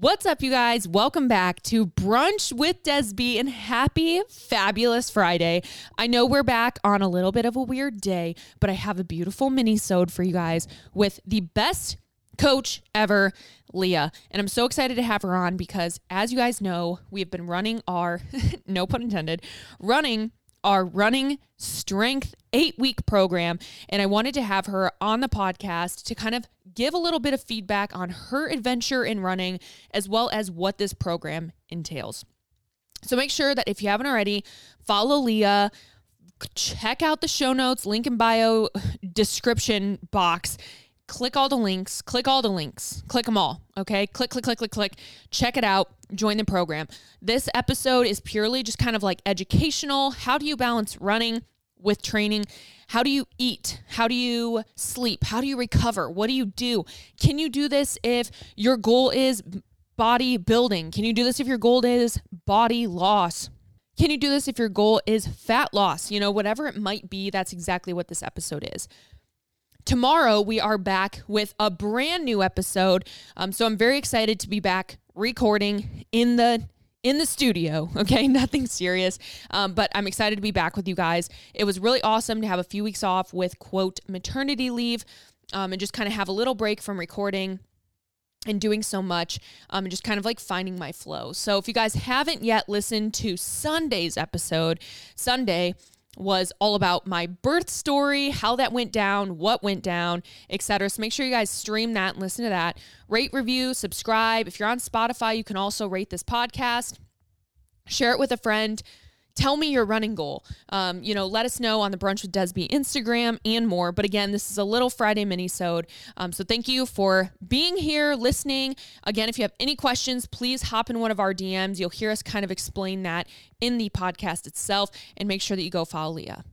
What's up, you guys? Welcome back to Brunch with Desby, and happy fabulous Friday. I know we're back on a little bit of a weird day, but I have a beautiful mini-sode for you guys with the best coach ever, Leah. And I'm so excited to have her on because, as you guys know, we have been running our, no pun intended, our running strength 8-week program. And I wanted to have her on the podcast to kind of give a little bit of feedback on her adventure in running, as well as what this program entails. So make sure that if you haven't already, follow Leah, check out the show notes, link in bio, description box, click all the links, click them all. Okay. Click, check it out. Join the program. This episode is purely just kind of like educational. How do you balance running with training? How do you eat? How do you sleep? How do you recover? What do you do? Can you do this if your goal is body building? Can you do this if your goal is body loss? Can you do this if your goal is fat loss? You know, whatever it might be, that's exactly what this episode is. Tomorrow, we are back with a brand new episode. So I'm very excited to be back recording in the studio. Okay. Nothing serious. But I'm excited to be back with you guys. It was really awesome to have a few weeks off with quote maternity leave, and just kind of have a little break from recording and doing so much, and just kind of like finding my flow. So if you guys haven't yet listened to Sunday's episode, Sunday was all about my birth story, how that went down, what went down, etc. So make sure you guys stream that and listen to that. Rate, review, subscribe. If you're on Spotify, you can also rate this podcast. Share it with a friend. Tell me your running goal. Let us know on the Brunch with Desby Instagram and more. But again, this is a little Friday mini-sode. So thank you for being here, listening. Again, if you have any questions, please hop in one of our DMs. You'll hear us kind of explain that in the podcast itself, and make sure that you go follow Leah.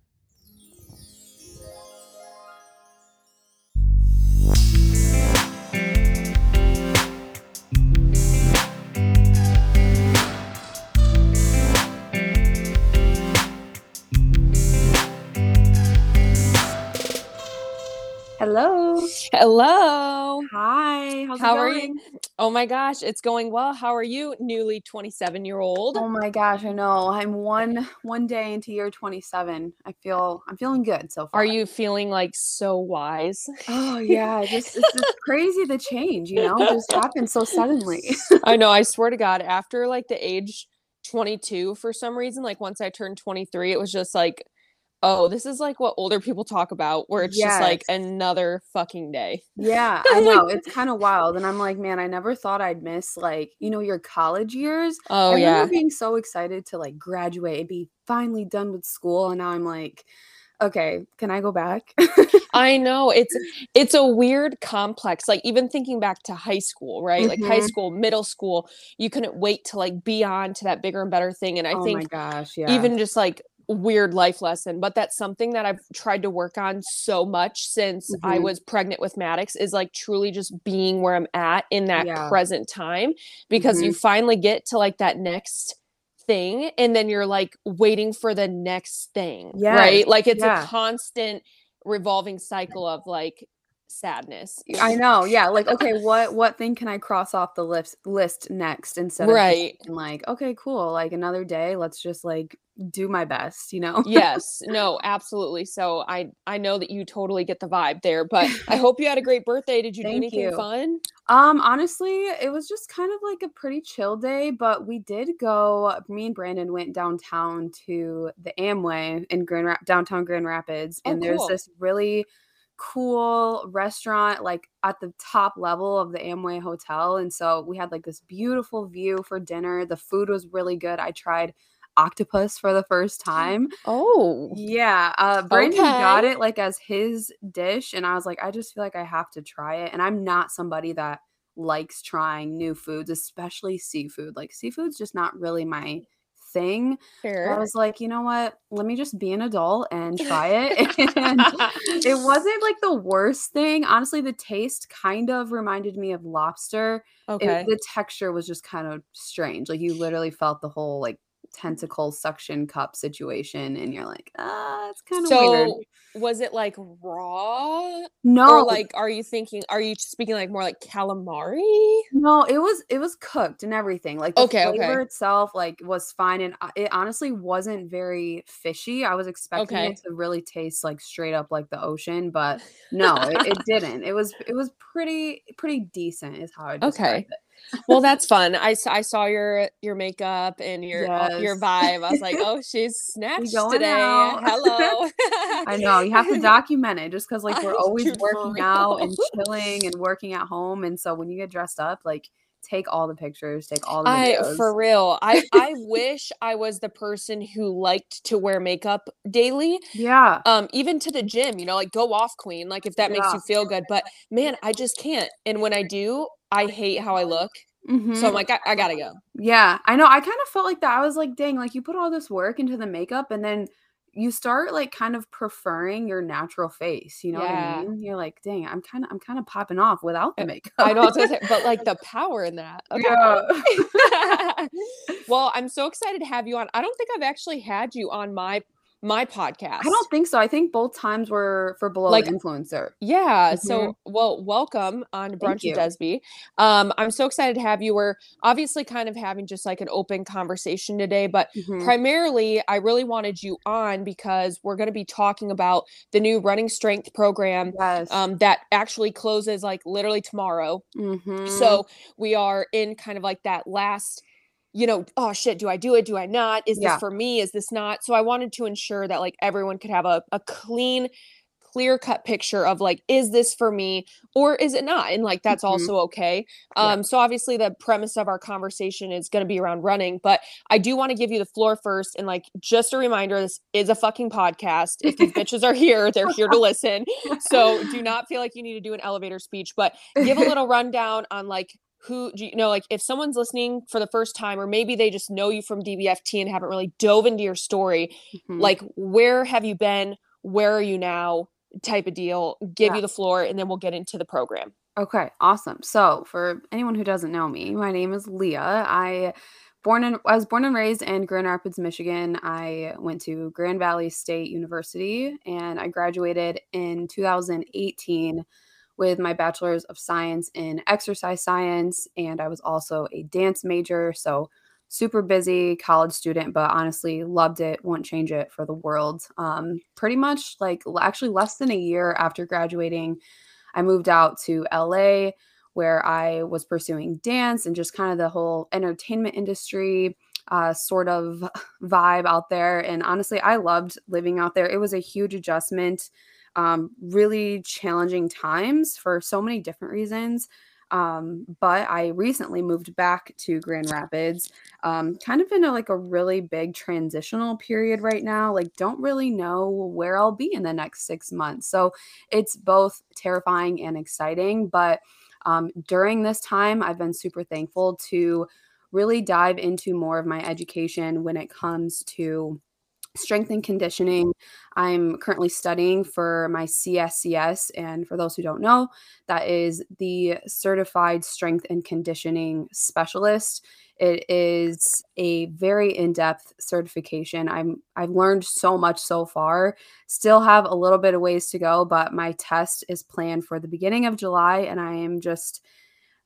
Hello. Hi. How are you? Oh my gosh, it's going well. How are you, newly 27-year-old? Oh my gosh, I know. I'm one day into year 27. I'm feeling good so far. Are you feeling like so wise? Oh yeah, it's crazy the change, you know, it just happened so suddenly. I know. I swear to God, after like the age 22, for some reason, like once I turned 23, it was just like, oh, this is like what older people talk about, where it's just like another fucking day. Yeah, I know. It's kind of wild. And I'm like, man, I never thought I'd miss like, you know, your college years. Oh, I remember being so excited to like graduate and be finally done with school. And now I'm like, okay, can I go back? I know. It's a weird complex. Like even thinking back to high school, right? Mm-hmm. Like high school, middle school, you couldn't wait to like be on to that bigger and better thing. And I think my gosh, even just like weird life lesson, but that's something that I've tried to work on so much since I was pregnant with Maddox, is like truly just being where I'm at in that present time, because you finally get to like that next thing and then you're like waiting for the next thing, right? Like it's a constant revolving cycle of like sadness. I know. Yeah. Like, okay, what thing can I cross off the list next? Instead of being like, okay, cool. Like another day, let's just like do my best, you know? Yes. No, absolutely. So I know that you totally get the vibe there, but I hope you had a great birthday. Did you do anything fun? Honestly, it was just kind of like a pretty chill day, but we did go, me and Brandon went downtown to the Amway in downtown Grand Rapids. And there's this really cool restaurant like at the top level of the Amway Hotel. And so we had like this beautiful view for dinner. The food was really good. I tried octopus for the first time. Oh yeah. Brandon got it like as his dish. And I was like, I just feel like I have to try it. And I'm not somebody that likes trying new foods, especially seafood. Like seafood's just not really my thing. Sure. I was like, you know what? Let me just be an adult and try it. And it wasn't like the worst thing. Honestly, the taste kind of reminded me of lobster. Okay. The texture was just kind of strange. Like you literally felt the whole like tentacle suction cup situation and you're like, it's kind of weird. Was it like raw? No. Or like, are you speaking like more like calamari? No, it was cooked and everything. Like the flavor itself like was fine. And it honestly wasn't very fishy. I was expecting it to really taste like straight up like the ocean, but no, it didn't. It was pretty decent is how I describe it. Well, that's fun. I saw your makeup and your vibe. I was like, oh, she's snatched today. Out. Hello. I know. You have to document it just because like we're always working out and chilling and working at home. And so when you get dressed up, like take all the pictures, take all the videos. For real. I wish I was the person who liked to wear makeup daily. Yeah. Even to the gym, you know, like go off, queen. Like if that makes you feel good. But man, I just can't. And when I do, I hate how I look. Mm-hmm. So I'm like, I gotta go. Yeah, I know. I kind of felt like that. I was like, dang, like you put all this work into the makeup and then you start like kind of preferring your natural face. You know what I mean? You're like, dang, I'm kind of popping off without the makeup. I know, but like the power in that. Yeah. Well, I'm so excited to have you on. I don't think I've actually had you on my podcast. I don't think so. I think both times were for Below like, the Influencer. Yeah. Mm-hmm. So, well, welcome on Brunch with Desby. I'm so excited to have you. We're obviously kind of having just like an open conversation today, but primarily I really wanted you on because we're going to be talking about the new running strength program that actually closes like literally tomorrow. Mm-hmm. So we are in kind of like that last, you know, oh shit, do I do it? Do I not? Is this for me? Is this not? So I wanted to ensure that like everyone could have a clean, clear cut picture of like, is this for me or is it not? And like, that's also okay. So obviously the premise of our conversation is going to be around running, but I do want to give you the floor first. And like, just a reminder, this is a fucking podcast. If these bitches are here, they're here to listen. So do not feel like you need to do an elevator speech, but give a little rundown on like, who do you know, like if someone's listening for the first time, or maybe they just know you from DBFT and haven't really dove into your story, like where have you been? Where are you now? Type of deal. Give you the floor and then we'll get into the program. Okay. Awesome. So for anyone who doesn't know me, my name is Leah. I was born and raised in Grand Rapids, Michigan. I went to Grand Valley State University and I graduated in 2018 with my bachelor's of science in exercise science. And I was also a dance major. So super busy college student, but honestly loved it. Won't change it for the world. Pretty much like actually less than a year after graduating, I moved out to LA where I was pursuing dance and just kind of the whole entertainment industry sort of vibe out there. And honestly, I loved living out there. It was a huge adjustment. Really challenging times for so many different reasons. But I recently moved back to Grand Rapids, kind of in a really big transitional period right now. Like, don't really know where I'll be in the next 6 months. So it's both terrifying and exciting. But during this time, I've been super thankful to really dive into more of my education when it comes to strength and conditioning. I'm currently studying for my CSCS. And for those who don't know, that is the Certified Strength and Conditioning Specialist. It is a very in-depth certification. I've learned so much so far, still have a little bit of ways to go, but my test is planned for the beginning of July. And I am just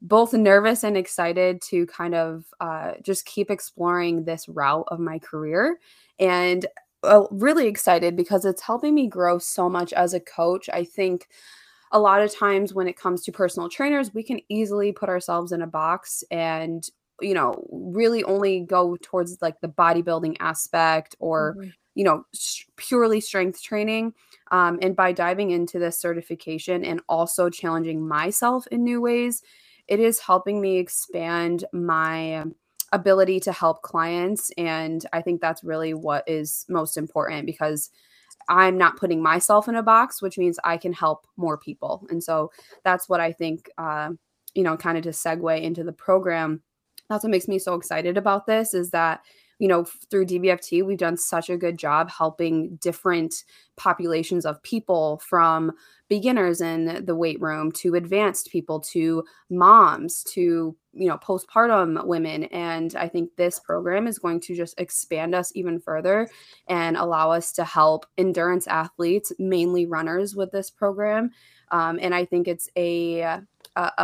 both nervous and excited to kind of just keep exploring this route of my career. And really excited because it's helping me grow so much as a coach. I think a lot of times when it comes to personal trainers, we can easily put ourselves in a box and, you know, really only go towards like the bodybuilding aspect or, you know, purely strength training. And by diving into this certification and also challenging myself in new ways, it is helping me expand my ability to help clients. And I think that's really what is most important because I'm not putting myself in a box, which means I can help more people. And so that's what I think, kind of to segue into the program. That's what makes me so excited about this is that you know, through DBFT, we've done such a good job helping different populations of people, from beginners in the weight room to advanced people to moms to, you know, postpartum women. And I think this program is going to just expand us even further and allow us to help endurance athletes, mainly runners, with this program. And I think it's a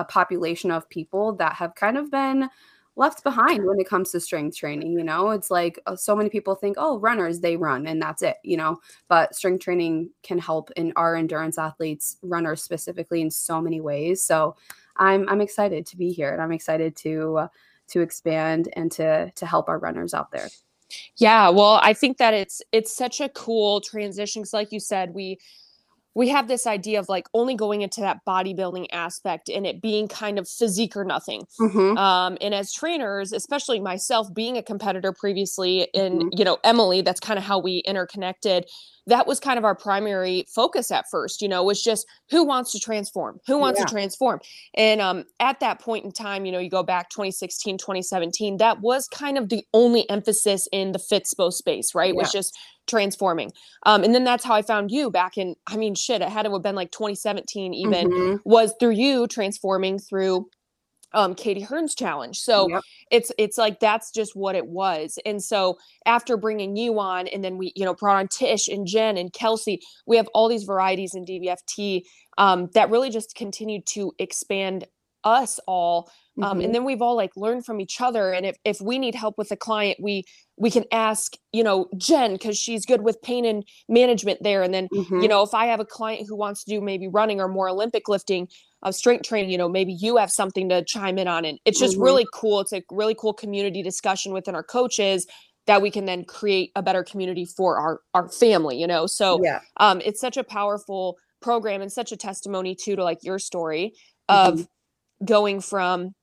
population of people that have kind of been left behind when it comes to strength training. You know, it's like so many people think, oh, runners, they run and that's it, you know, but strength training can help in our endurance athletes, runners specifically, in so many ways. So I'm excited to be here, and I'm excited to expand and to help our runners out there. Yeah. Well, I think that it's such a cool transition. 'Cause like you said, we have this idea of like only going into that bodybuilding aspect and it being kind of physique or nothing. Mm-hmm. And as trainers, especially myself being a competitor previously, and mm-hmm. you know, Emily, that's kind of how we interconnected. That was kind of our primary focus at first, you know, was just who wants to transform, who wants to transform. And at that point in time, you know, you go back 2016, 2017, that was kind of the only emphasis in the FITSPO space, right? Yeah. Was just transforming. And then that's how I found you back in, I mean, shit, it had to have been like 2017 even, mm-hmm. was through you transforming through Katie Hearn's challenge. So it's like, that's just what it was. And so after bringing you on, and then we, you know, brought on Tish and Jen and Kelsey, we have all these varieties in DBFT that really just continued to expand us all. Mm-hmm. And then we've all like learned from each other. And if we need help with a client, we can ask, you know, Jen, 'cause she's good with pain and management there. And then, mm-hmm. you know, if I have a client who wants to do maybe running or more Olympic lifting of strength training, you know, maybe you have something to chime in on. And it's just mm-hmm. really cool. It's a really cool community discussion within our coaches that we can then create a better community for our family, you know? So, it's such a powerful program and such a testimony to like your story mm-hmm. of going from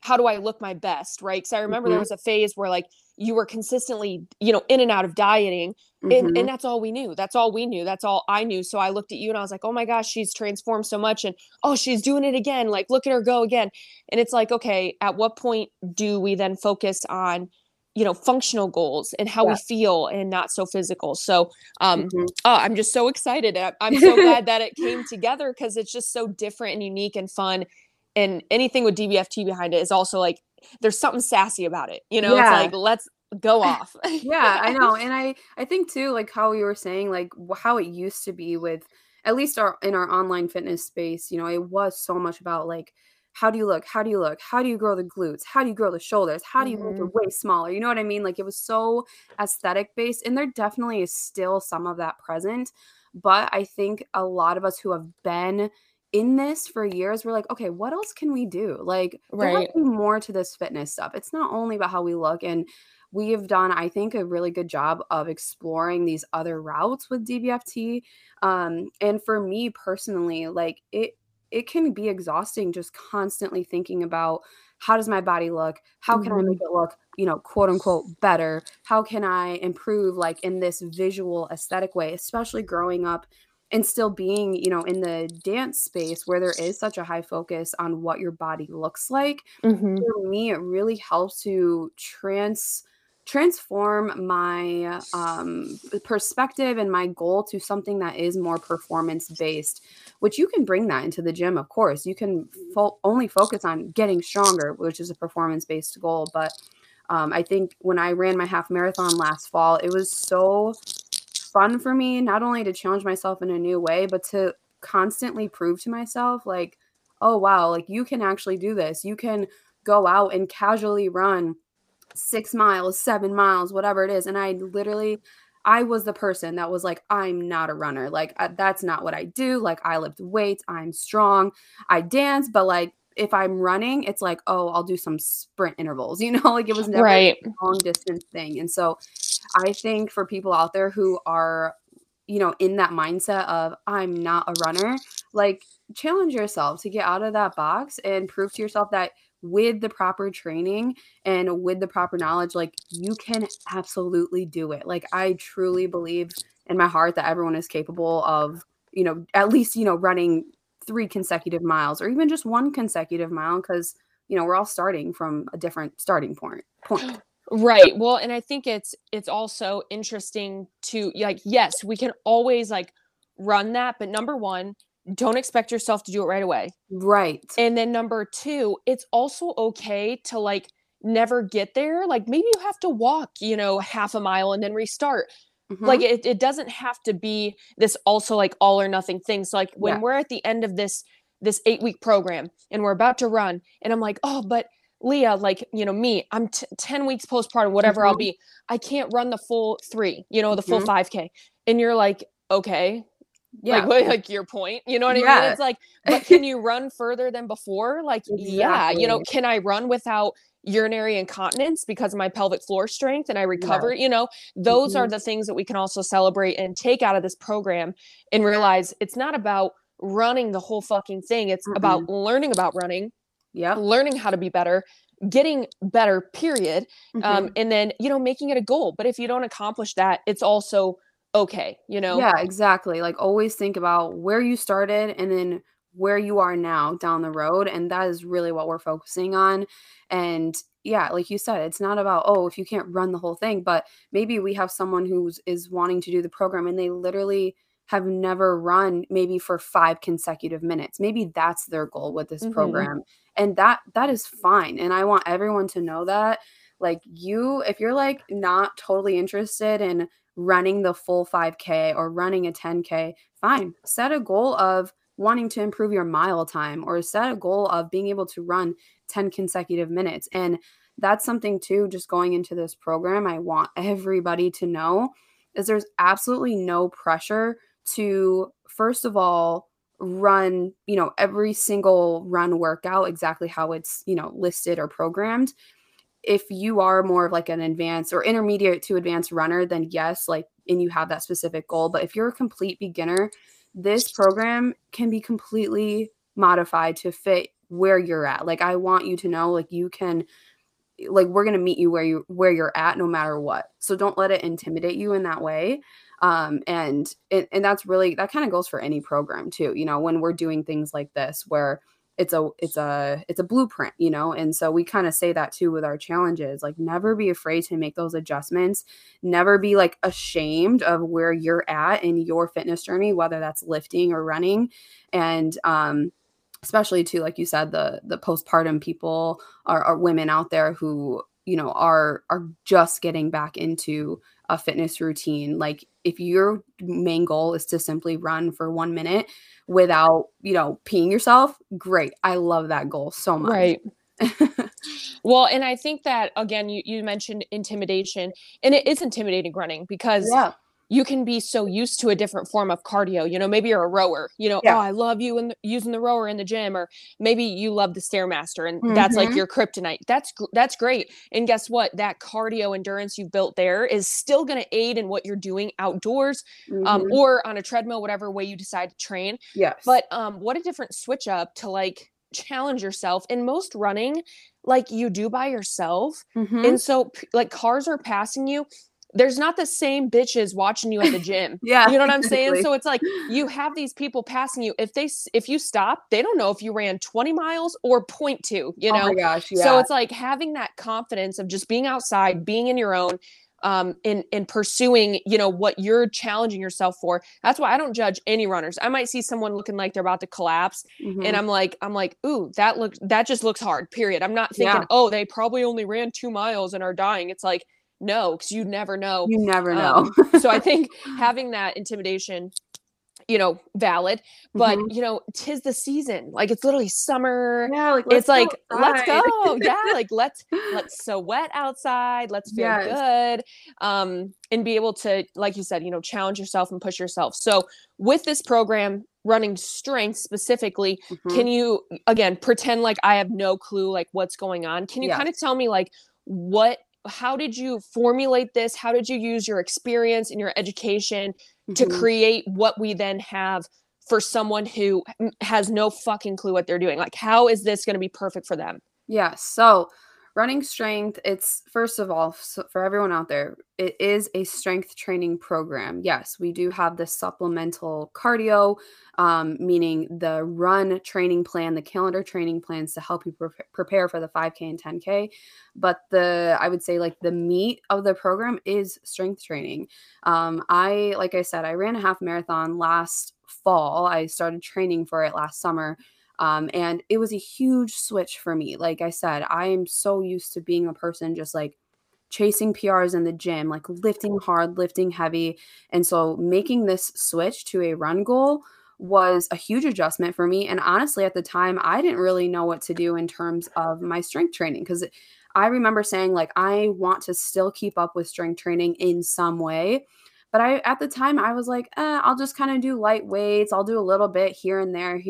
how do I look my best, right? Because I remember mm-hmm. there was a phase where like you were consistently, you know, in and out of dieting mm-hmm. and that's all we knew. That's all we knew. That's all I knew. So I looked at you and I was like, oh my gosh, she's transformed so much. And oh, she's doing it again. Like, look at her go again. And it's like, okay, at what point do we then focus on, you know, functional goals and how we feel and not so physical? So mm-hmm. I'm just so excited. I'm so glad that it came together, because it's just so different and unique and fun. And anything with DBFT behind it is also like, there's something sassy about it, you know, it's like, let's go off. Yeah, I know. And I think too, like how you were saying, like how it used to be with, at least in our online fitness space, you know, it was so much about like, how do you look? How do you look? How do you grow the glutes? How do you grow the shoulders? How do you mm-hmm. make your waist smaller? You know what I mean? Like it was so aesthetic based, and there definitely is still some of that present, but I think a lot of us who have been in this for years, we're like, okay, what else can we do? Like, there has to be more to this fitness stuff. It's not only about how we look, and we have done, I think, a really good job of exploring these other routes with DBFT. And for me personally, like it can be exhausting just constantly thinking about how does my body look? How can mm-hmm. I make it look, you know, quote unquote better? How can I improve like in this visual aesthetic way, especially growing up and still being, you know, in the dance space where there is such a high focus on what your body looks like. Mm-hmm. For me, it really helps to transform my perspective and my goal to something that is more performance-based, which you can bring that into the gym, of course. You can only focus on getting stronger, which is a performance-based goal. But I think when I ran my half marathon last fall, it was so fun for me, not only to challenge myself in a new way, but to constantly prove to myself like, oh, wow, like you can actually do this. You can go out and casually run 6 miles, 7 miles, whatever it is. And I was the person that was like, I'm not a runner. Like, that's not what I do. Like, I lift weights. I'm strong. I dance. But like, if I'm running, it's like, oh, I'll do some sprint intervals, you know, like it was never a long distance thing. And so I think for people out there who are, you know, in that mindset of I'm not a runner, like challenge yourself to get out of that box and prove to yourself that with the proper training and with the proper knowledge, like you can absolutely do it. Like I truly believe in my heart that everyone is capable of, you know, at least, you know, running 3 consecutive miles or even just 1 consecutive mile, because, you know, we're all starting from a different starting point. Right. Well, and I think it's also interesting to like, yes, we can always like run that, but number one, don't expect yourself to do it right away. Right. And then number two, it's also okay to like never get there. Like maybe you have to walk, you know, half a mile and then restart. Mm-hmm. Like it doesn't have to be this also like all or nothing thing. So like when we're at the end of this 8-week program and we're about to run and I'm like, oh, but Leah, like, you know, me, I'm 10 weeks postpartum, whatever mm-hmm. I'll be, I can't run the full 3, you know, the full 5K. And you're like, okay. Yeah. Like your point, you know what I mean? It's like, but can you run further than before? Like, exactly. Yeah, you know, can I run without urinary incontinence because of my pelvic floor strength and I recover, you know, those mm-hmm. are the things that we can also celebrate and take out of this program and realize it's not about running the whole fucking thing. It's mm-hmm. about learning about running, learning how to be better, getting better, period. Mm-hmm. And then, you know, making it a goal. But if you don't accomplish that, it's also okay, you know? Yeah, exactly. Like always think about where you started and then where you are now down the road. And that is really what we're focusing on. And yeah, like you said, it's not about, oh, if you can't run the whole thing, but maybe we have someone who is wanting to do the program and they literally have never run maybe for 5 consecutive minutes. Maybe that's their goal with this mm-hmm. program. And that is fine. And I want everyone to know that, like you, if you're like not totally interested in running the full 5K or running a 10K, fine. Set a goal of wanting to improve your mile time or set a goal of being able to run 10 consecutive minutes. And that's something too, just going into this program, I want everybody to know is there's absolutely no pressure to, first of all, run, you know, every single run workout exactly how it's, you know, listed or programmed. If you are more of like an advanced or intermediate to advanced runner, then yes, like, and you have that specific goal. But if you're a complete beginner, this program can be completely modified to fit where you're at. Like, I want you to know, like, you can, like, we're going to meet you where you're at no matter what. So don't let it intimidate you in that way. And that's really, that kind of goes for any program too, you know, when we're doing things like this, where it's a blueprint, you know? And so we kind of say that too with our challenges, like never be afraid to make those adjustments, never be like ashamed of where you're at in your fitness journey, whether that's lifting or running. And, especially too, like you said, the postpartum people are women out there who, you know, are just getting back into a fitness routine. Like if your main goal is to simply run for 1 minute without, you know, peeing yourself, great. I love that goal so much. Right. Well, and I think that again, you mentioned intimidation, and it is intimidating running because you can be so used to a different form of cardio. You know, maybe you're a rower, you know, oh, I love you and using the rower in the gym, or maybe you love the Stairmaster and mm-hmm. that's like your kryptonite. That's great. And guess what? That cardio endurance you've built there is still going to aid in what you're doing outdoors mm-hmm. Or on a treadmill, whatever way you decide to train. Yes. But what a different switch up to like challenge yourself. In most running, like you do by yourself. Mm-hmm. And so like cars are passing you. There's not the same bitches watching you at the gym. Yeah. You know what I'm saying? So it's like, you have these people passing you. If you stop, they don't know if you ran 20 miles or 0.2, you know? Oh my gosh, yeah. So it's like having that confidence of just being outside, being in your own, and pursuing, you know, what you're challenging yourself for. That's why I don't judge any runners. I might see someone looking like they're about to collapse mm-hmm. and I'm like, ooh, that just looks hard, period. I'm not thinking, oh, they probably only ran 2 miles and are dying. It's like, no, because you never know. So I think having that intimidation, you know, valid, but mm-hmm. you know, 'tis the season. Like it's literally summer. Yeah, like, it's like, let's go. Yeah. Like let's sweat outside. Let's feel good. And be able to, like you said, you know, challenge yourself and push yourself. So with this program, running strength specifically, mm-hmm. can you again, pretend like I have no clue, like what's going on? Can you kind of tell me like how did you formulate this? How did you use your experience and your education mm-hmm. to create what we then have for someone who has no fucking clue what they're doing? Like, how is this going to be perfect for them? Yeah. So Running strength, it's first of all, so for everyone out there, it is a strength training program. Yes, we do have the supplemental cardio, meaning the run training plan, the calendar training plans to help you prepare for the 5K and 10K. But I would say like the meat of the program is strength training. Like I said, I ran a half marathon last fall. I started training for it last summer. And it was a huge switch for me. Like I said, I am so used to being a person just like chasing PRs in the gym, like lifting hard, lifting heavy. And so making this switch to a run goal was a huge adjustment for me. And honestly, at the time, I didn't really know what to do in terms of my strength training, because I remember saying like, I want to still keep up with strength training in some way. But at the time, I was like, I'll just kind of do light weights. I'll do a little bit here and there.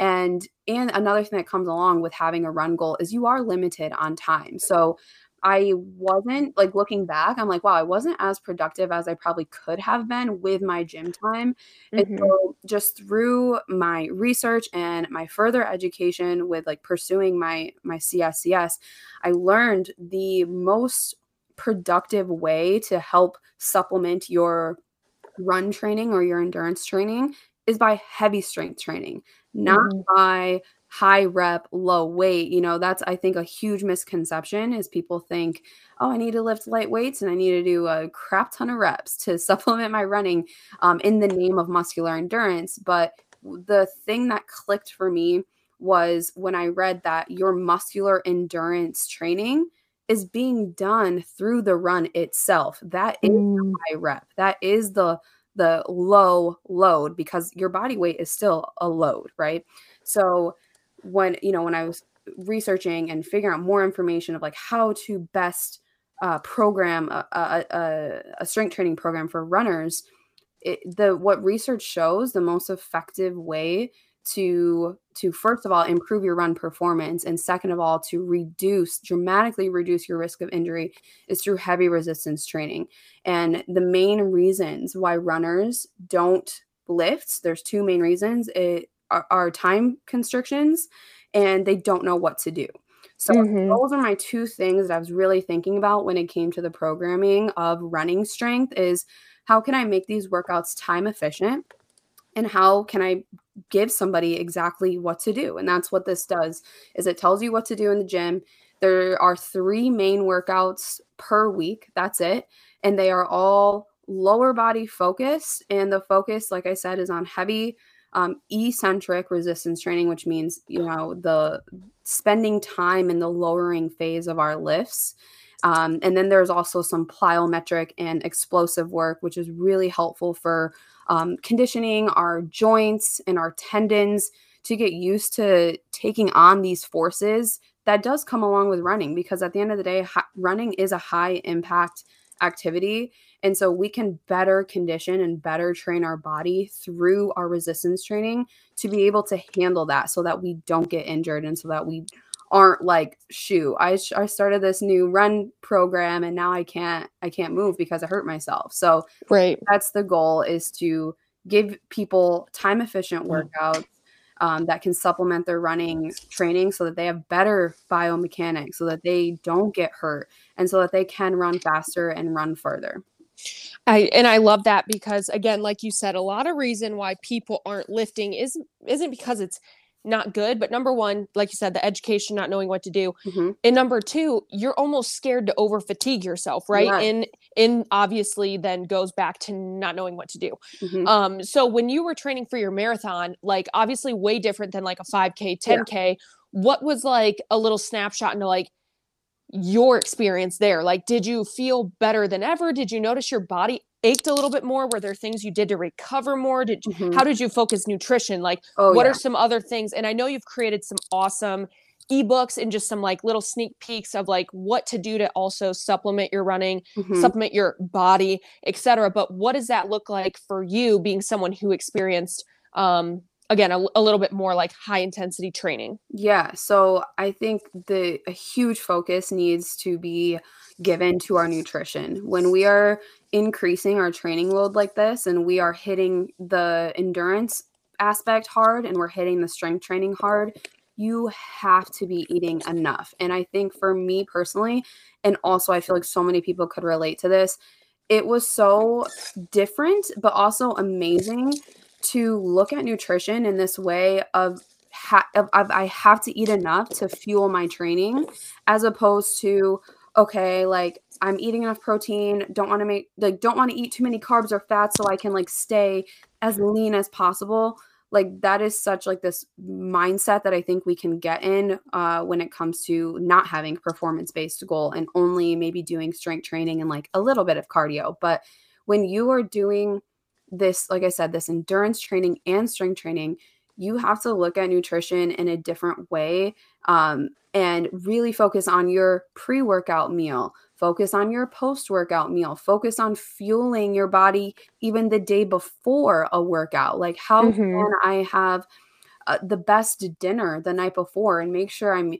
And another thing that comes along with having a run goal is you are limited on time. So I wasn't, like, looking back, I'm like, wow, I wasn't as productive as I probably could have been with my gym time. Mm-hmm. And so just through my research and my further education with like pursuing my CSCS, I learned the most productive way to help supplement your run training or your endurance training is by heavy strength training, not by high rep, low weight. You know, that's, I think, a huge misconception is people think, oh, I need to lift light weights and I need to do a crap ton of reps to supplement my running in the name of muscular endurance. But the thing that clicked for me was when I read that your muscular endurance training is being done through the run itself. That is the high rep. That is the low load, because your body weight is still a load, right? So when I was researching and figuring out more information of like how to best program a strength training program for runners, what research shows the most effective way to first of all, improve your run performance, and second of all, to dramatically reduce your risk of injury is through heavy resistance training. And the main reasons why runners don't lift, there's two main reasons, are time constrictions and they don't know what to do. So those are my two things that I was really thinking about when it came to the programming of running strength is how can I make these workouts time efficient? And how can I give somebody exactly what to do? And that's what this does, is it tells you what to do in the gym. There are 3 main workouts per week. That's it. And they are all lower body focused. And the focus, like I said, is on heavy eccentric resistance training, which means, the spending time in the lowering phase of our lifts. And then there's also some plyometric and explosive work, which is really helpful for conditioning our joints and our tendons to get used to taking on these forces that does come along with running, because at the end of the day, running is a high impact activity. And so we can better condition and better train our body through our resistance training to be able to handle that so that we don't get injured and so that we aren't like, shoot, I started this new run program and now I can't move because I hurt myself. So right. That's the goal, is to give people time efficient workouts that can supplement their running training so that they have better biomechanics, so that they don't get hurt and so that they can run faster and run further. I love that, because again, like you said, a lot of reason why people aren't lifting isn't because it's not good, but number one, like you said, the education, not knowing what to do. Mm-hmm. And number two, you're almost scared to over fatigue yourself, right? Yeah. And obviously then goes back to not knowing what to do. Mm-hmm. So when you were training for your marathon, like obviously way different than like a 5K, 10K, what was like a little snapshot into like your experience there? Like, did you feel better than ever? Did you notice your body ached a little bit more? Were there things you did to recover more? How did you focus nutrition? Like what are some other things? And I know you've created some awesome ebooks and just some like little sneak peeks of like what to do to also supplement your running, supplement your body, etc. But what does that look like for you, being someone who experienced, again, a little bit more like high intensity training? Yeah. So I think a huge focus needs to be given to our nutrition. When we are increasing our training load like this and we are hitting the endurance aspect hard and we're hitting the strength training hard, you have to be eating enough. And I think for me personally, and also I feel like so many people could relate to this, it was so different, but also amazing to look at nutrition in this way of I have to eat enough to fuel my training, as opposed to, okay, like I'm eating enough protein, don't want to eat too many carbs or fats so I can like stay as lean as possible. Like that is such like this mindset that I think we can get in when it comes to not having a performance-based goal and only maybe doing strength training and like a little bit of cardio. But when you are doing this, like I said, this endurance training and strength training, you have to look at nutrition in a different way and really focus on your pre-workout meal, focus on your post-workout meal, focus on fueling your body even the day before a workout. Like how can I have the best dinner the night before and make sure I'm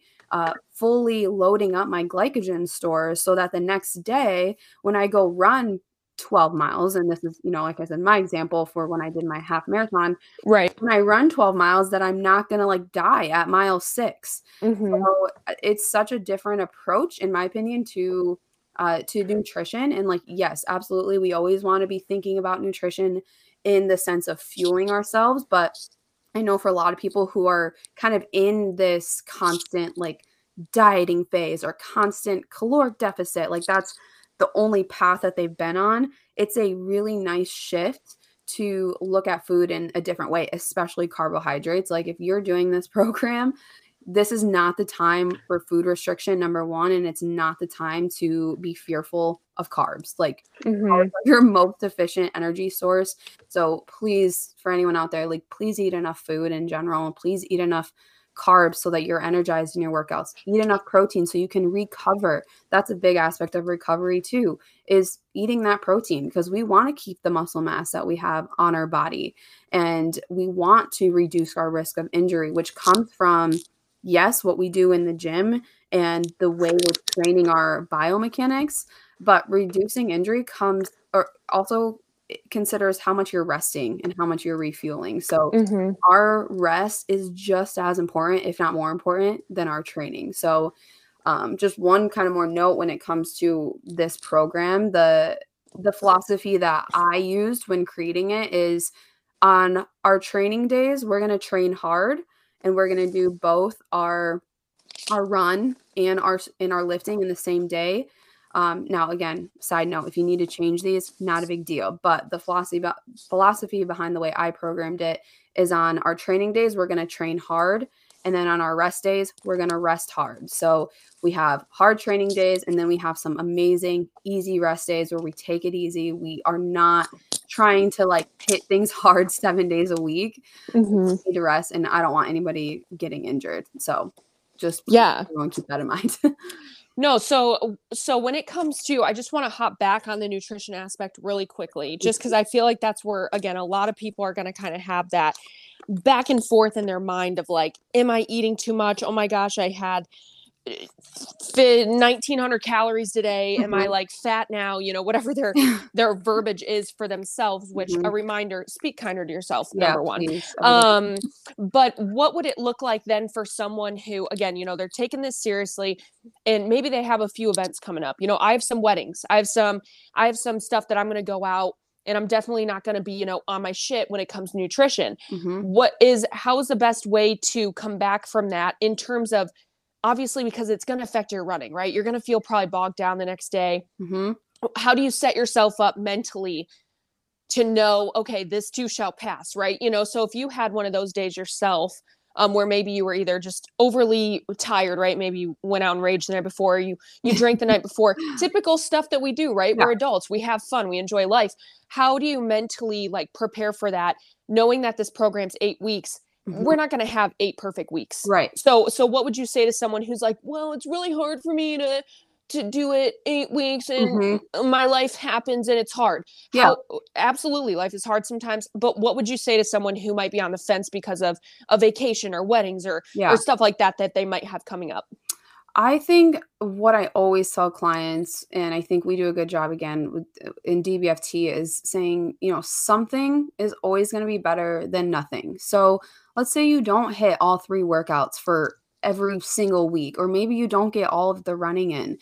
fully loading up my glycogen stores so that the next day when I go run 12 miles. And this is, you know, like I said, my example for when I did my half marathon, right? When I run 12 miles, that I'm not going to like die at mile 6. So it's such a different approach, in my opinion, to nutrition. And like, yes, absolutely. We always want to be thinking about nutrition in the sense of fueling ourselves. But I know for a lot of people who are kind of in this constant like dieting phase or constant caloric deficit, like that's the only path that they've been on, it's a really nice shift to look at food in a different way, especially carbohydrates. Like if you're doing this program, this is not the time for food restriction, number one, and it's not the time to be fearful of carbs. Like carbs are your most efficient energy source. So please, for anyone out there, like please eat enough food in general. Please eat enough carbs so that you're energized in your workouts. Eat enough protein so you can recover. That's a big aspect of recovery too, is eating that protein, because we want to keep the muscle mass that we have on our body. And we want to reduce our risk of injury, which comes from, yes, what we do in the gym and the way we're training our biomechanics, but reducing injury comes or also it considers how much you're resting and how much you're refueling. So our rest is just as important, if not more important, than our training. So just one kind of more note when it comes to this program, the philosophy that I used when creating it is on our training days, we're going to train hard and we're going to do both our run and our lifting in the same day. Now, again, side note, if you need to change these, not a big deal. But the philosophy behind the way I programmed it is on our training days, we're going to train hard. And then on our rest days, we're going to rest hard. So we have hard training days, and then we have some amazing, easy rest days where we take it easy. We are not trying to like hit things hard 7 days a week. We need to rest, and I don't want anybody getting injured. So just everyone keep that in mind. No. So when it comes to, I just want to hop back on the nutrition aspect really quickly, just because I feel like that's where, again, a lot of people are going to kind of have that back and forth in their mind of like, am I eating too much? Oh my gosh, I had 1900 calories today. Am I like fat now? You know, whatever their verbiage is for themselves, which a reminder, speak kinder to yourself. Number one. Please. But what would it look like then for someone who, again, you know, they're taking this seriously and maybe they have a few events coming up. You know, I have some weddings, I have some stuff that I'm going to go out and I'm definitely not going to be, you know, on my shit when it comes to nutrition. How is the best way to come back from that in terms of, obviously, because it's going to affect your running, right? You're going to feel probably bogged down the next day. How do you set yourself up mentally to know, okay, this too shall pass, right? You know, so if you had one of those days yourself, where maybe you were either just overly tired, right? Maybe you went out and raged the night before, you drank the night before, typical stuff that we do, right? We're adults, we have fun, we enjoy life. How do you mentally like prepare for that, knowing that this program's 8 weeks? We're not going to have 8 perfect weeks. Right. So what would you say to someone who's like, well, it's really hard for me to do it 8 weeks and my life happens and it's hard. Yeah, absolutely. Life is hard sometimes. But what would you say to someone who might be on the fence because of a vacation or weddings or stuff like that, that they might have coming up? I think what I always tell clients, and I think we do a good job again with, in DBFT, is saying, you know, something is always going to be better than nothing. So let's say you don't hit all 3 workouts for every single week, or maybe you don't get all of the running in.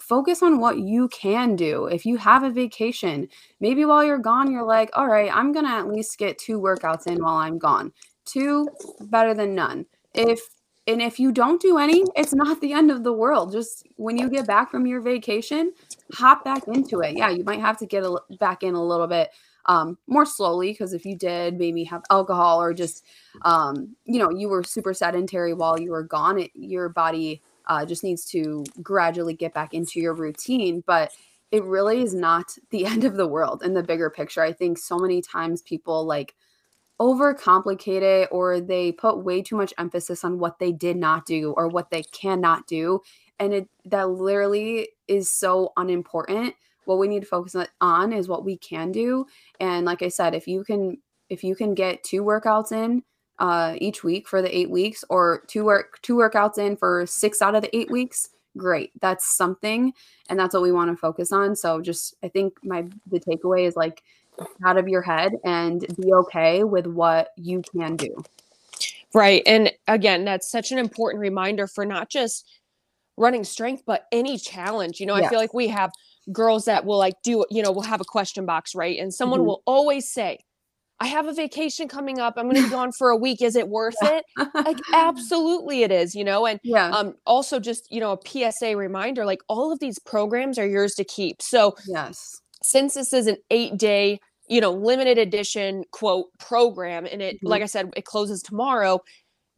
Focus on what you can do. If you have a vacation, maybe while you're gone, you're like, all right, I'm going to at least get 2 workouts in while I'm gone. 2 better than none. If you don't do any, it's not the end of the world. Just when you get back from your vacation, hop back into it. Yeah, you might have to get back in a little bit more slowly, because if you did maybe have alcohol or just, you know, you were super sedentary while you were gone, your body just needs to gradually get back into your routine. But it really is not the end of the world in the bigger picture. I think so many times people like overcomplicate it, or they put way too much emphasis on what they did not do or what they cannot do. And that literally is so unimportant. What we need to focus on is what we can do. And like I said, if you can get 2 workouts in each week for the 8 weeks, or 2 workouts in for 6 out of the 8 weeks, great. That's something. And that's what we want to focus on. So just, I think the takeaway is like, out of your head and be okay with what you can do. Right. And again, that's such an important reminder for not just running strength, but any challenge. You know, yeah. I feel like we have girls that will like do, you know, we'll have a question box, right? And someone will always say, I have a vacation coming up. I'm going to be gone for a week. Is it worth it? Like, absolutely it is, you know? And also just, you know, a PSA reminder, like all of these programs are yours to keep. So yes, since this is an 8-day, you know, limited edition quote program, and it, like I said, it closes tomorrow,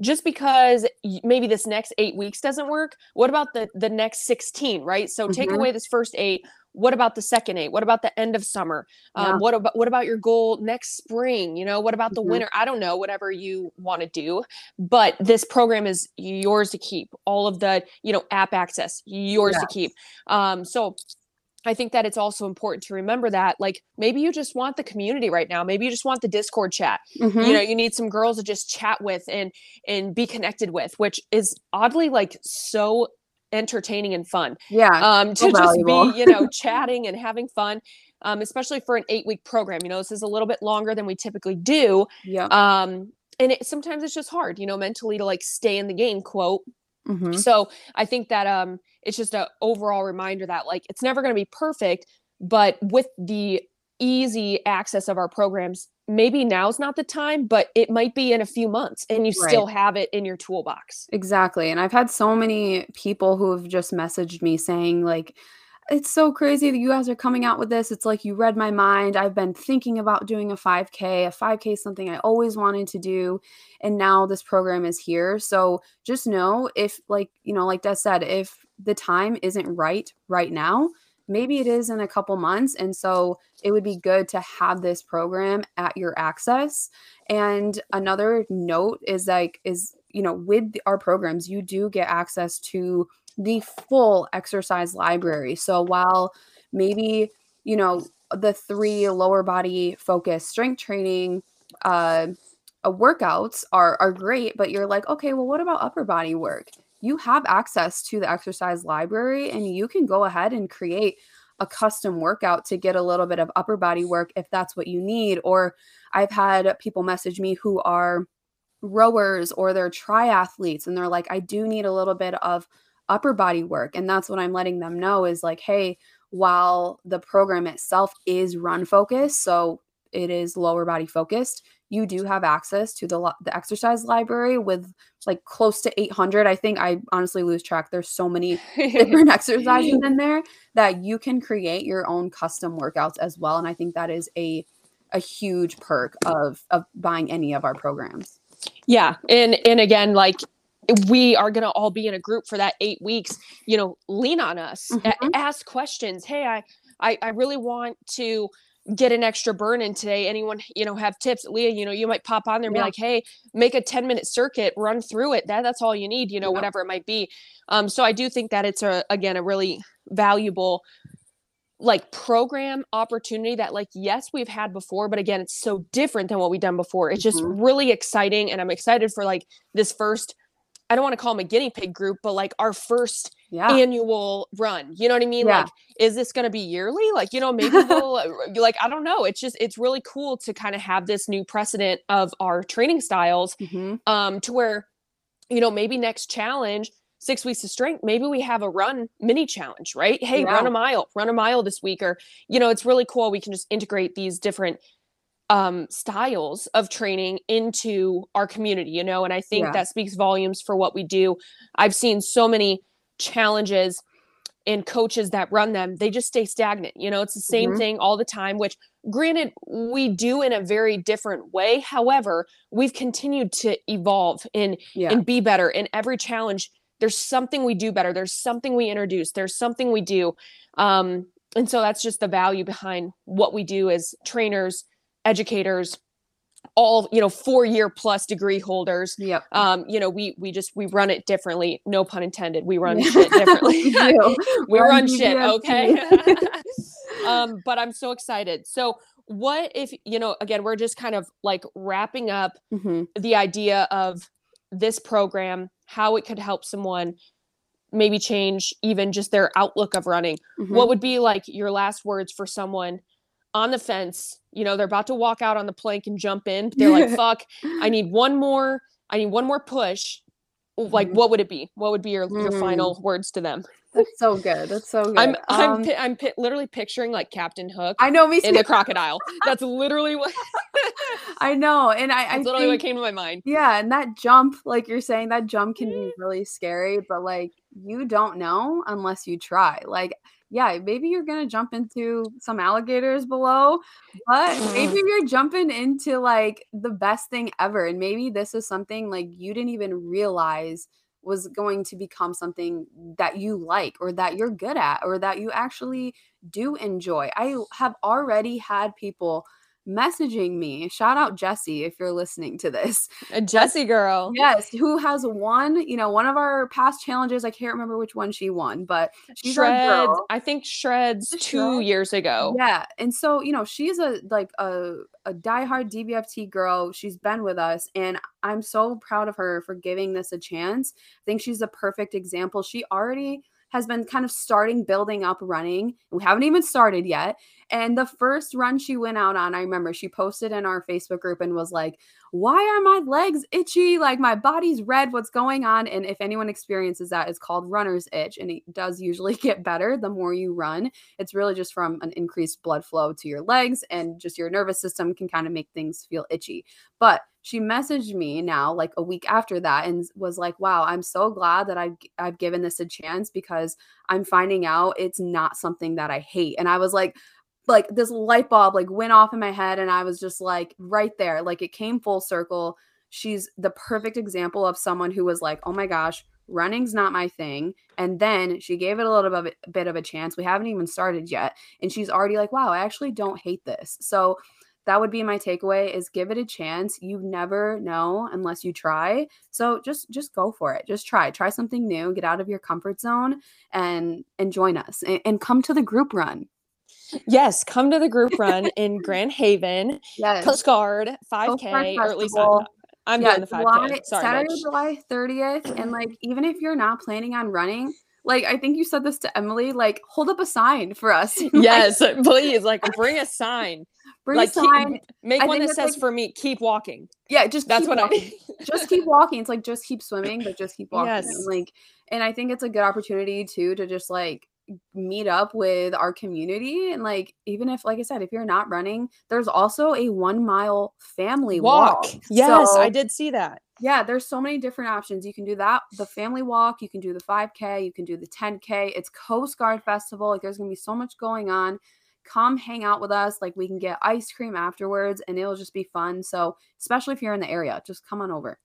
just because maybe this next 8 weeks doesn't work. What about the next 16, right? So take away this first 8. What about the second 8? What about the end of summer? What about your goal next spring? You know, what about the winter? I don't know, whatever you want to do, but this program is yours to keep. All of the, you know, app access, yours to keep. So I think that it's also important to remember that, like, maybe you just want the community right now. Maybe you just want the Discord chat. You know, you need some girls to just chat with and be connected with, which is oddly like so entertaining and fun. To just be, you know, chatting and having fun, especially for an 8-week program. You know, this is a little bit longer than we typically do. And sometimes it's just hard, you know, mentally to like stay in the game, quote. So I think that it's just an overall reminder that like it's never going to be perfect, but with the easy access of our programs, maybe now's not the time, but it might be in a few months and you still have it in your toolbox. Exactly. And I've had so many people who have just messaged me saying like, it's so crazy that you guys are coming out with this. It's like you read my mind. I've been thinking about doing a 5K is something I always wanted to do. And now this program is here. So just know, if like, you know, like Des said, if the time isn't right now, maybe it is in a couple months. And so it would be good to have this program at your access. And another note is you know, with our programs, you do get access to the full exercise library. So while maybe, you know, the 3 lower body focused strength training workouts are great, but you're like, okay, well, what about upper body work? You have access to the exercise library and you can go ahead and create a custom workout to get a little bit of upper body work if that's what you need. Or I've had people message me who are rowers or they're triathletes and they're like, I do need a little bit of upper body work. And that's what I'm letting them know is like, hey, while the program itself is run focused, so it is lower body focused, you do have access to the exercise library with like close to 800. I think I honestly lose track. There's so many different exercises in there that you can create your own custom workouts as well. And I think that is a huge perk of buying any of our programs. Yeah. And again, like, we are going to all be in a group for that 8 weeks, you know, lean on us, ask questions. Hey, I really want to get an extra burn in today. Anyone, you know, have tips? Leah, you know, you might pop on there and be like, hey, make a 10-minute circuit, run through it. That's all you need, you know, whatever it might be. So I do think that it's again, a really valuable like program opportunity that like, yes, we've had before, but again, it's so different than what we've done before. It's just really exciting. And I'm excited for like this first I don't want to call them a guinea pig group, but like our first annual run, you know what I mean? Like, is this going to be yearly? Like, you know, maybe we'll like, I don't know. It's just, it's really cool to kind of have this new precedent of our training styles, to where, you know, maybe next challenge, 6 weeks of strength, maybe we have a run mini challenge, right? Hey, run a mile this week, or, you know, it's really cool. We can just integrate these different styles of training into our community, you know? And I think that speaks volumes for what we do. I've seen so many challenges and coaches that run them, they just stay stagnant. You know, it's the same thing all the time, which granted we do in a very different way. However, we've continued to evolve and be better in every challenge. There's something we do better. There's something we introduce. There's something we do. And so that's just the value behind what we do as trainers, educators, all, you know, 4 year plus degree holders. Yep. You know, we run it differently. No pun intended. We run shit differently. we run shit. Okay. But I'm so excited. So what if, you know, again, we're just kind of like wrapping up the idea of this program, how it could help someone maybe change even just their outlook of running. What would be like your last words for someone on the fence? You know, they're about to walk out on the plank and jump in, but they're like, fuck, I need one more push. Like, what would it be? What would be your final words to them? That's so good. That's so good. I'm literally picturing like Captain Hook. I know, me too. In the crocodile. That's literally what I know. And I think what came to my mind. Yeah. And that jump, like you're saying, that jump can be really scary, but like, you don't know unless you try. Like, yeah, maybe you're going to jump into some alligators below, but maybe you're jumping into like the best thing ever. And maybe this is something like you didn't even realize was going to become something that you like, or that you're good at, or that you actually do enjoy. I have already had people messaging me. Shout out Jessie if you're listening to this. A Jessie girl. Yes, who has won, you know, one of our past challenges. I can't remember which one she won, but she's Shreds, girl. I think Shreds 2 years ago. Yeah. And so, you know, she's a diehard DBFT girl. She's been with us, and I'm so proud of her for giving this a chance. I think she's a perfect example. She already has been kind of starting, building up running. We haven't even started yet. And the first run she went out on, I remember she posted in our Facebook group and was like, why are my legs itchy? Like, my body's red, what's going on? And if anyone experiences that, it's called runner's itch. And it does usually get better the more you run. It's really just from an increased blood flow to your legs, and just your nervous system can kind of make things feel itchy. But she messaged me now like a week after that and was like, wow, I'm so glad that I've given this a chance, because I'm finding out it's not something that I hate. And I was like this light bulb like went off in my head, and I was just like right there, like it came full circle. She's the perfect example of someone who was like, oh my gosh, running's not my thing. And then she gave it a little bit of a chance. We haven't even started yet, and she's already like, wow, I actually don't hate this. So that would be my takeaway, is give it a chance. You never know unless you try. So just go for it. Just try something new, get out of your comfort zone, and join us, and come to the group run. Yes. Come to the group run in Grand Haven, Coast Guard 5K, or at least I'm doing the 5K. Sorry, Saturday, July 30th. And like, even if you're not planning on running, like, I think you said this to Emily, like, hold up a sign for us. Yes, please. Like, bring a sign. Make one that says, like, for me, keep walking. Yeah, just that's what walking. Just keep walking. It's like, just keep swimming, but just keep walking. Yes. And I think it's a good opportunity too to just like meet up with our community. And like, even if, like I said, if you're not running, there's also a 1 mile family walk. Yes, so, I did see that. Yeah, there's so many different options. You can do that, the family walk, you can do the 5K, you can do the 10K. It's Coast Guard Festival. Like, there's gonna be so much going on. Come hang out with us. Like, we can get ice cream afterwards, and it'll just be fun. So especially if you're in the area, just come on over.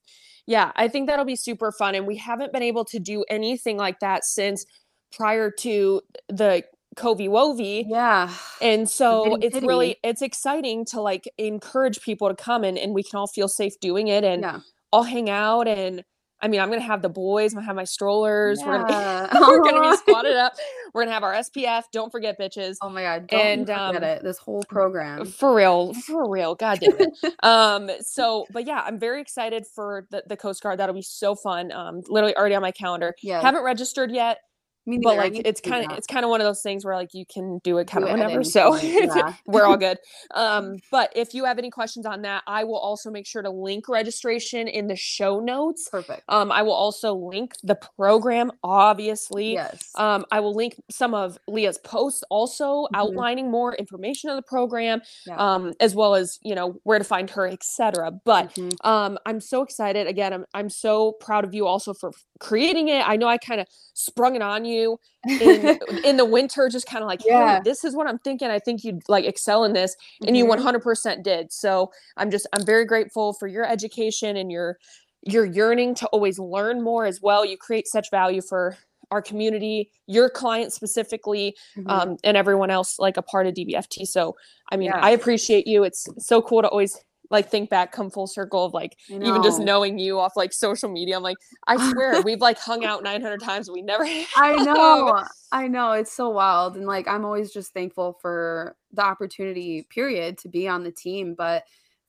Yeah, I think that'll be super fun. And we haven't been able to do anything like that since prior to the COVID. Yeah. And so it's really, it's exciting to like encourage people to come, and we can all feel safe doing it, and all hang out and I mean, I'm going to have the boys, I'm going to have my strollers. Yeah. We're going to be squatted up. We're going to have our SPF. Don't forget, bitches. Oh my God. Don't forget it. This whole program. For real. God damn it. But yeah, I'm very excited for the Coast Guard. That'll be so fun. Literally already on my calendar. Yeah. Haven't registered yet. But like, it's kind of one of those things where like you can do it kind of whenever. So we're all good. But if you have any questions on that, I will also make sure to link registration in the show notes. Perfect. I will also link the program, obviously. Yes. I will link some of Leah's posts also outlining more information on the program, as well as, where to find her, etc. But, I'm so excited. Again, I'm so proud of you also for creating it. I know I kind of sprung it on you in the winter, just kind of like, hey, this is what I'm thinking. I think you'd like excel in this. And you 100% did. So I'm very grateful for your education and your yearning to always learn more as well. You create such value for our community, your clients specifically, and everyone else like a part of DBFT. So, I mean, I appreciate you. It's so cool to always like think back, come full circle of like even just knowing you off like social media. I'm like, I swear we've like hung out 900 times. We never. I know. It's so wild. And like, I'm always just thankful for the opportunity period to be on the team, but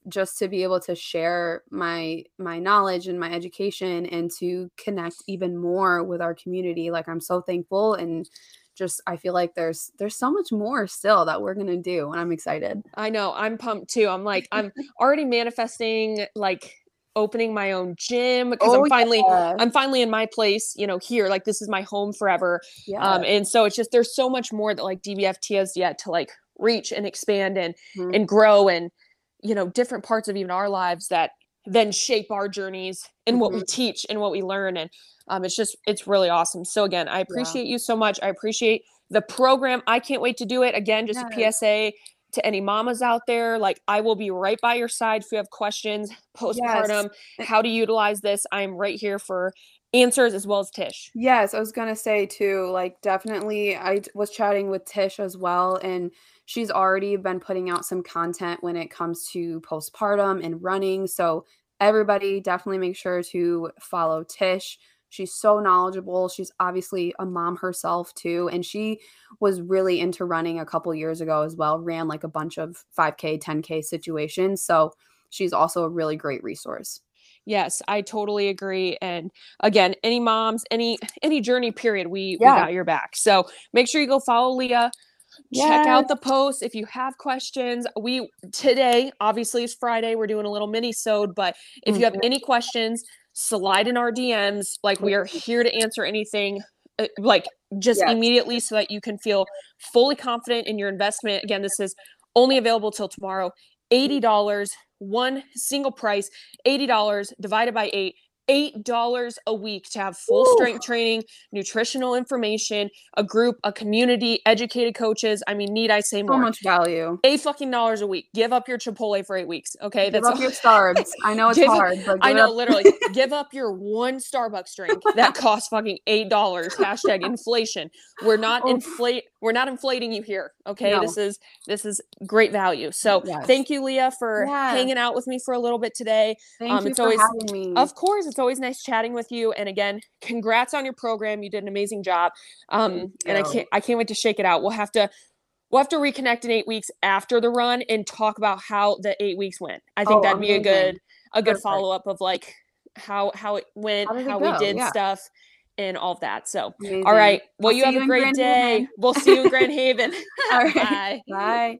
just to be able to share my knowledge and my education and to connect even more with our community. Like, I'm so thankful and just, I feel like there's so much more still that we're going to do. And I'm excited. I know. I'm pumped too. I'm like, I'm already manifesting, like opening my own gym because I'm finally in my place, here, like this is my home forever. Yeah. And so it's just, there's so much more that like DBFT has yet to like reach and expand and grow and, different parts of even our lives that then shape our journeys and what we teach and what we learn. And it's really awesome. So again, I appreciate you so much. I appreciate the program. I can't wait to do it again. Just a PSA to any mamas out there. Like, I will be right by your side. If you have questions, postpartum, how to utilize this, I'm right here for answers as well as Tish. Yes. I was going to say too, like definitely I was chatting with Tish as well. And she's already been putting out some content when it comes to postpartum and running. So everybody definitely make sure to follow Tish. She's so knowledgeable. She's obviously a mom herself too. And she was really into running a couple years ago as well, ran like a bunch of 5K, 10K situations. So she's also a really great resource. Yes, I totally agree. And again, any moms, any journey period, we got your back. So make sure you go follow Leah. Check out the posts. If you have questions, today, obviously it's Friday. We're doing a little mini-sode, but if you have any questions, slide in our DMs. Like, we are here to answer anything like just immediately so that you can feel fully confident in your investment. Again, this is only available till tomorrow. $80, one single price, $80 divided by 8. $8 a week to have full strength training, nutritional information, a group, a community, educated coaches. I mean, need I say more? So much value. $8 a week. Give up your Chipotle for 8 weeks. Okay. Give up your Starbucks. I know it's hard. But I know, literally. Give up your one Starbucks drink that costs fucking $8. Hashtag inflation. We're not We're not inflating you here. Okay. No. This is great value. So thank you, Leah, for hanging out with me for a little bit today. Thank you for having me. Of course. It's always nice chatting with you. And again, congrats on your program. You did an amazing job. And I can't wait to shake it out. We'll have to reconnect in 8 weeks after the run and talk about how the 8 weeks went. I think that'd be a good follow-up of like how it went, how we did stuff and all of that. So, all right. Well, you have a great day. We'll see you in Grand Haven. All right. Bye.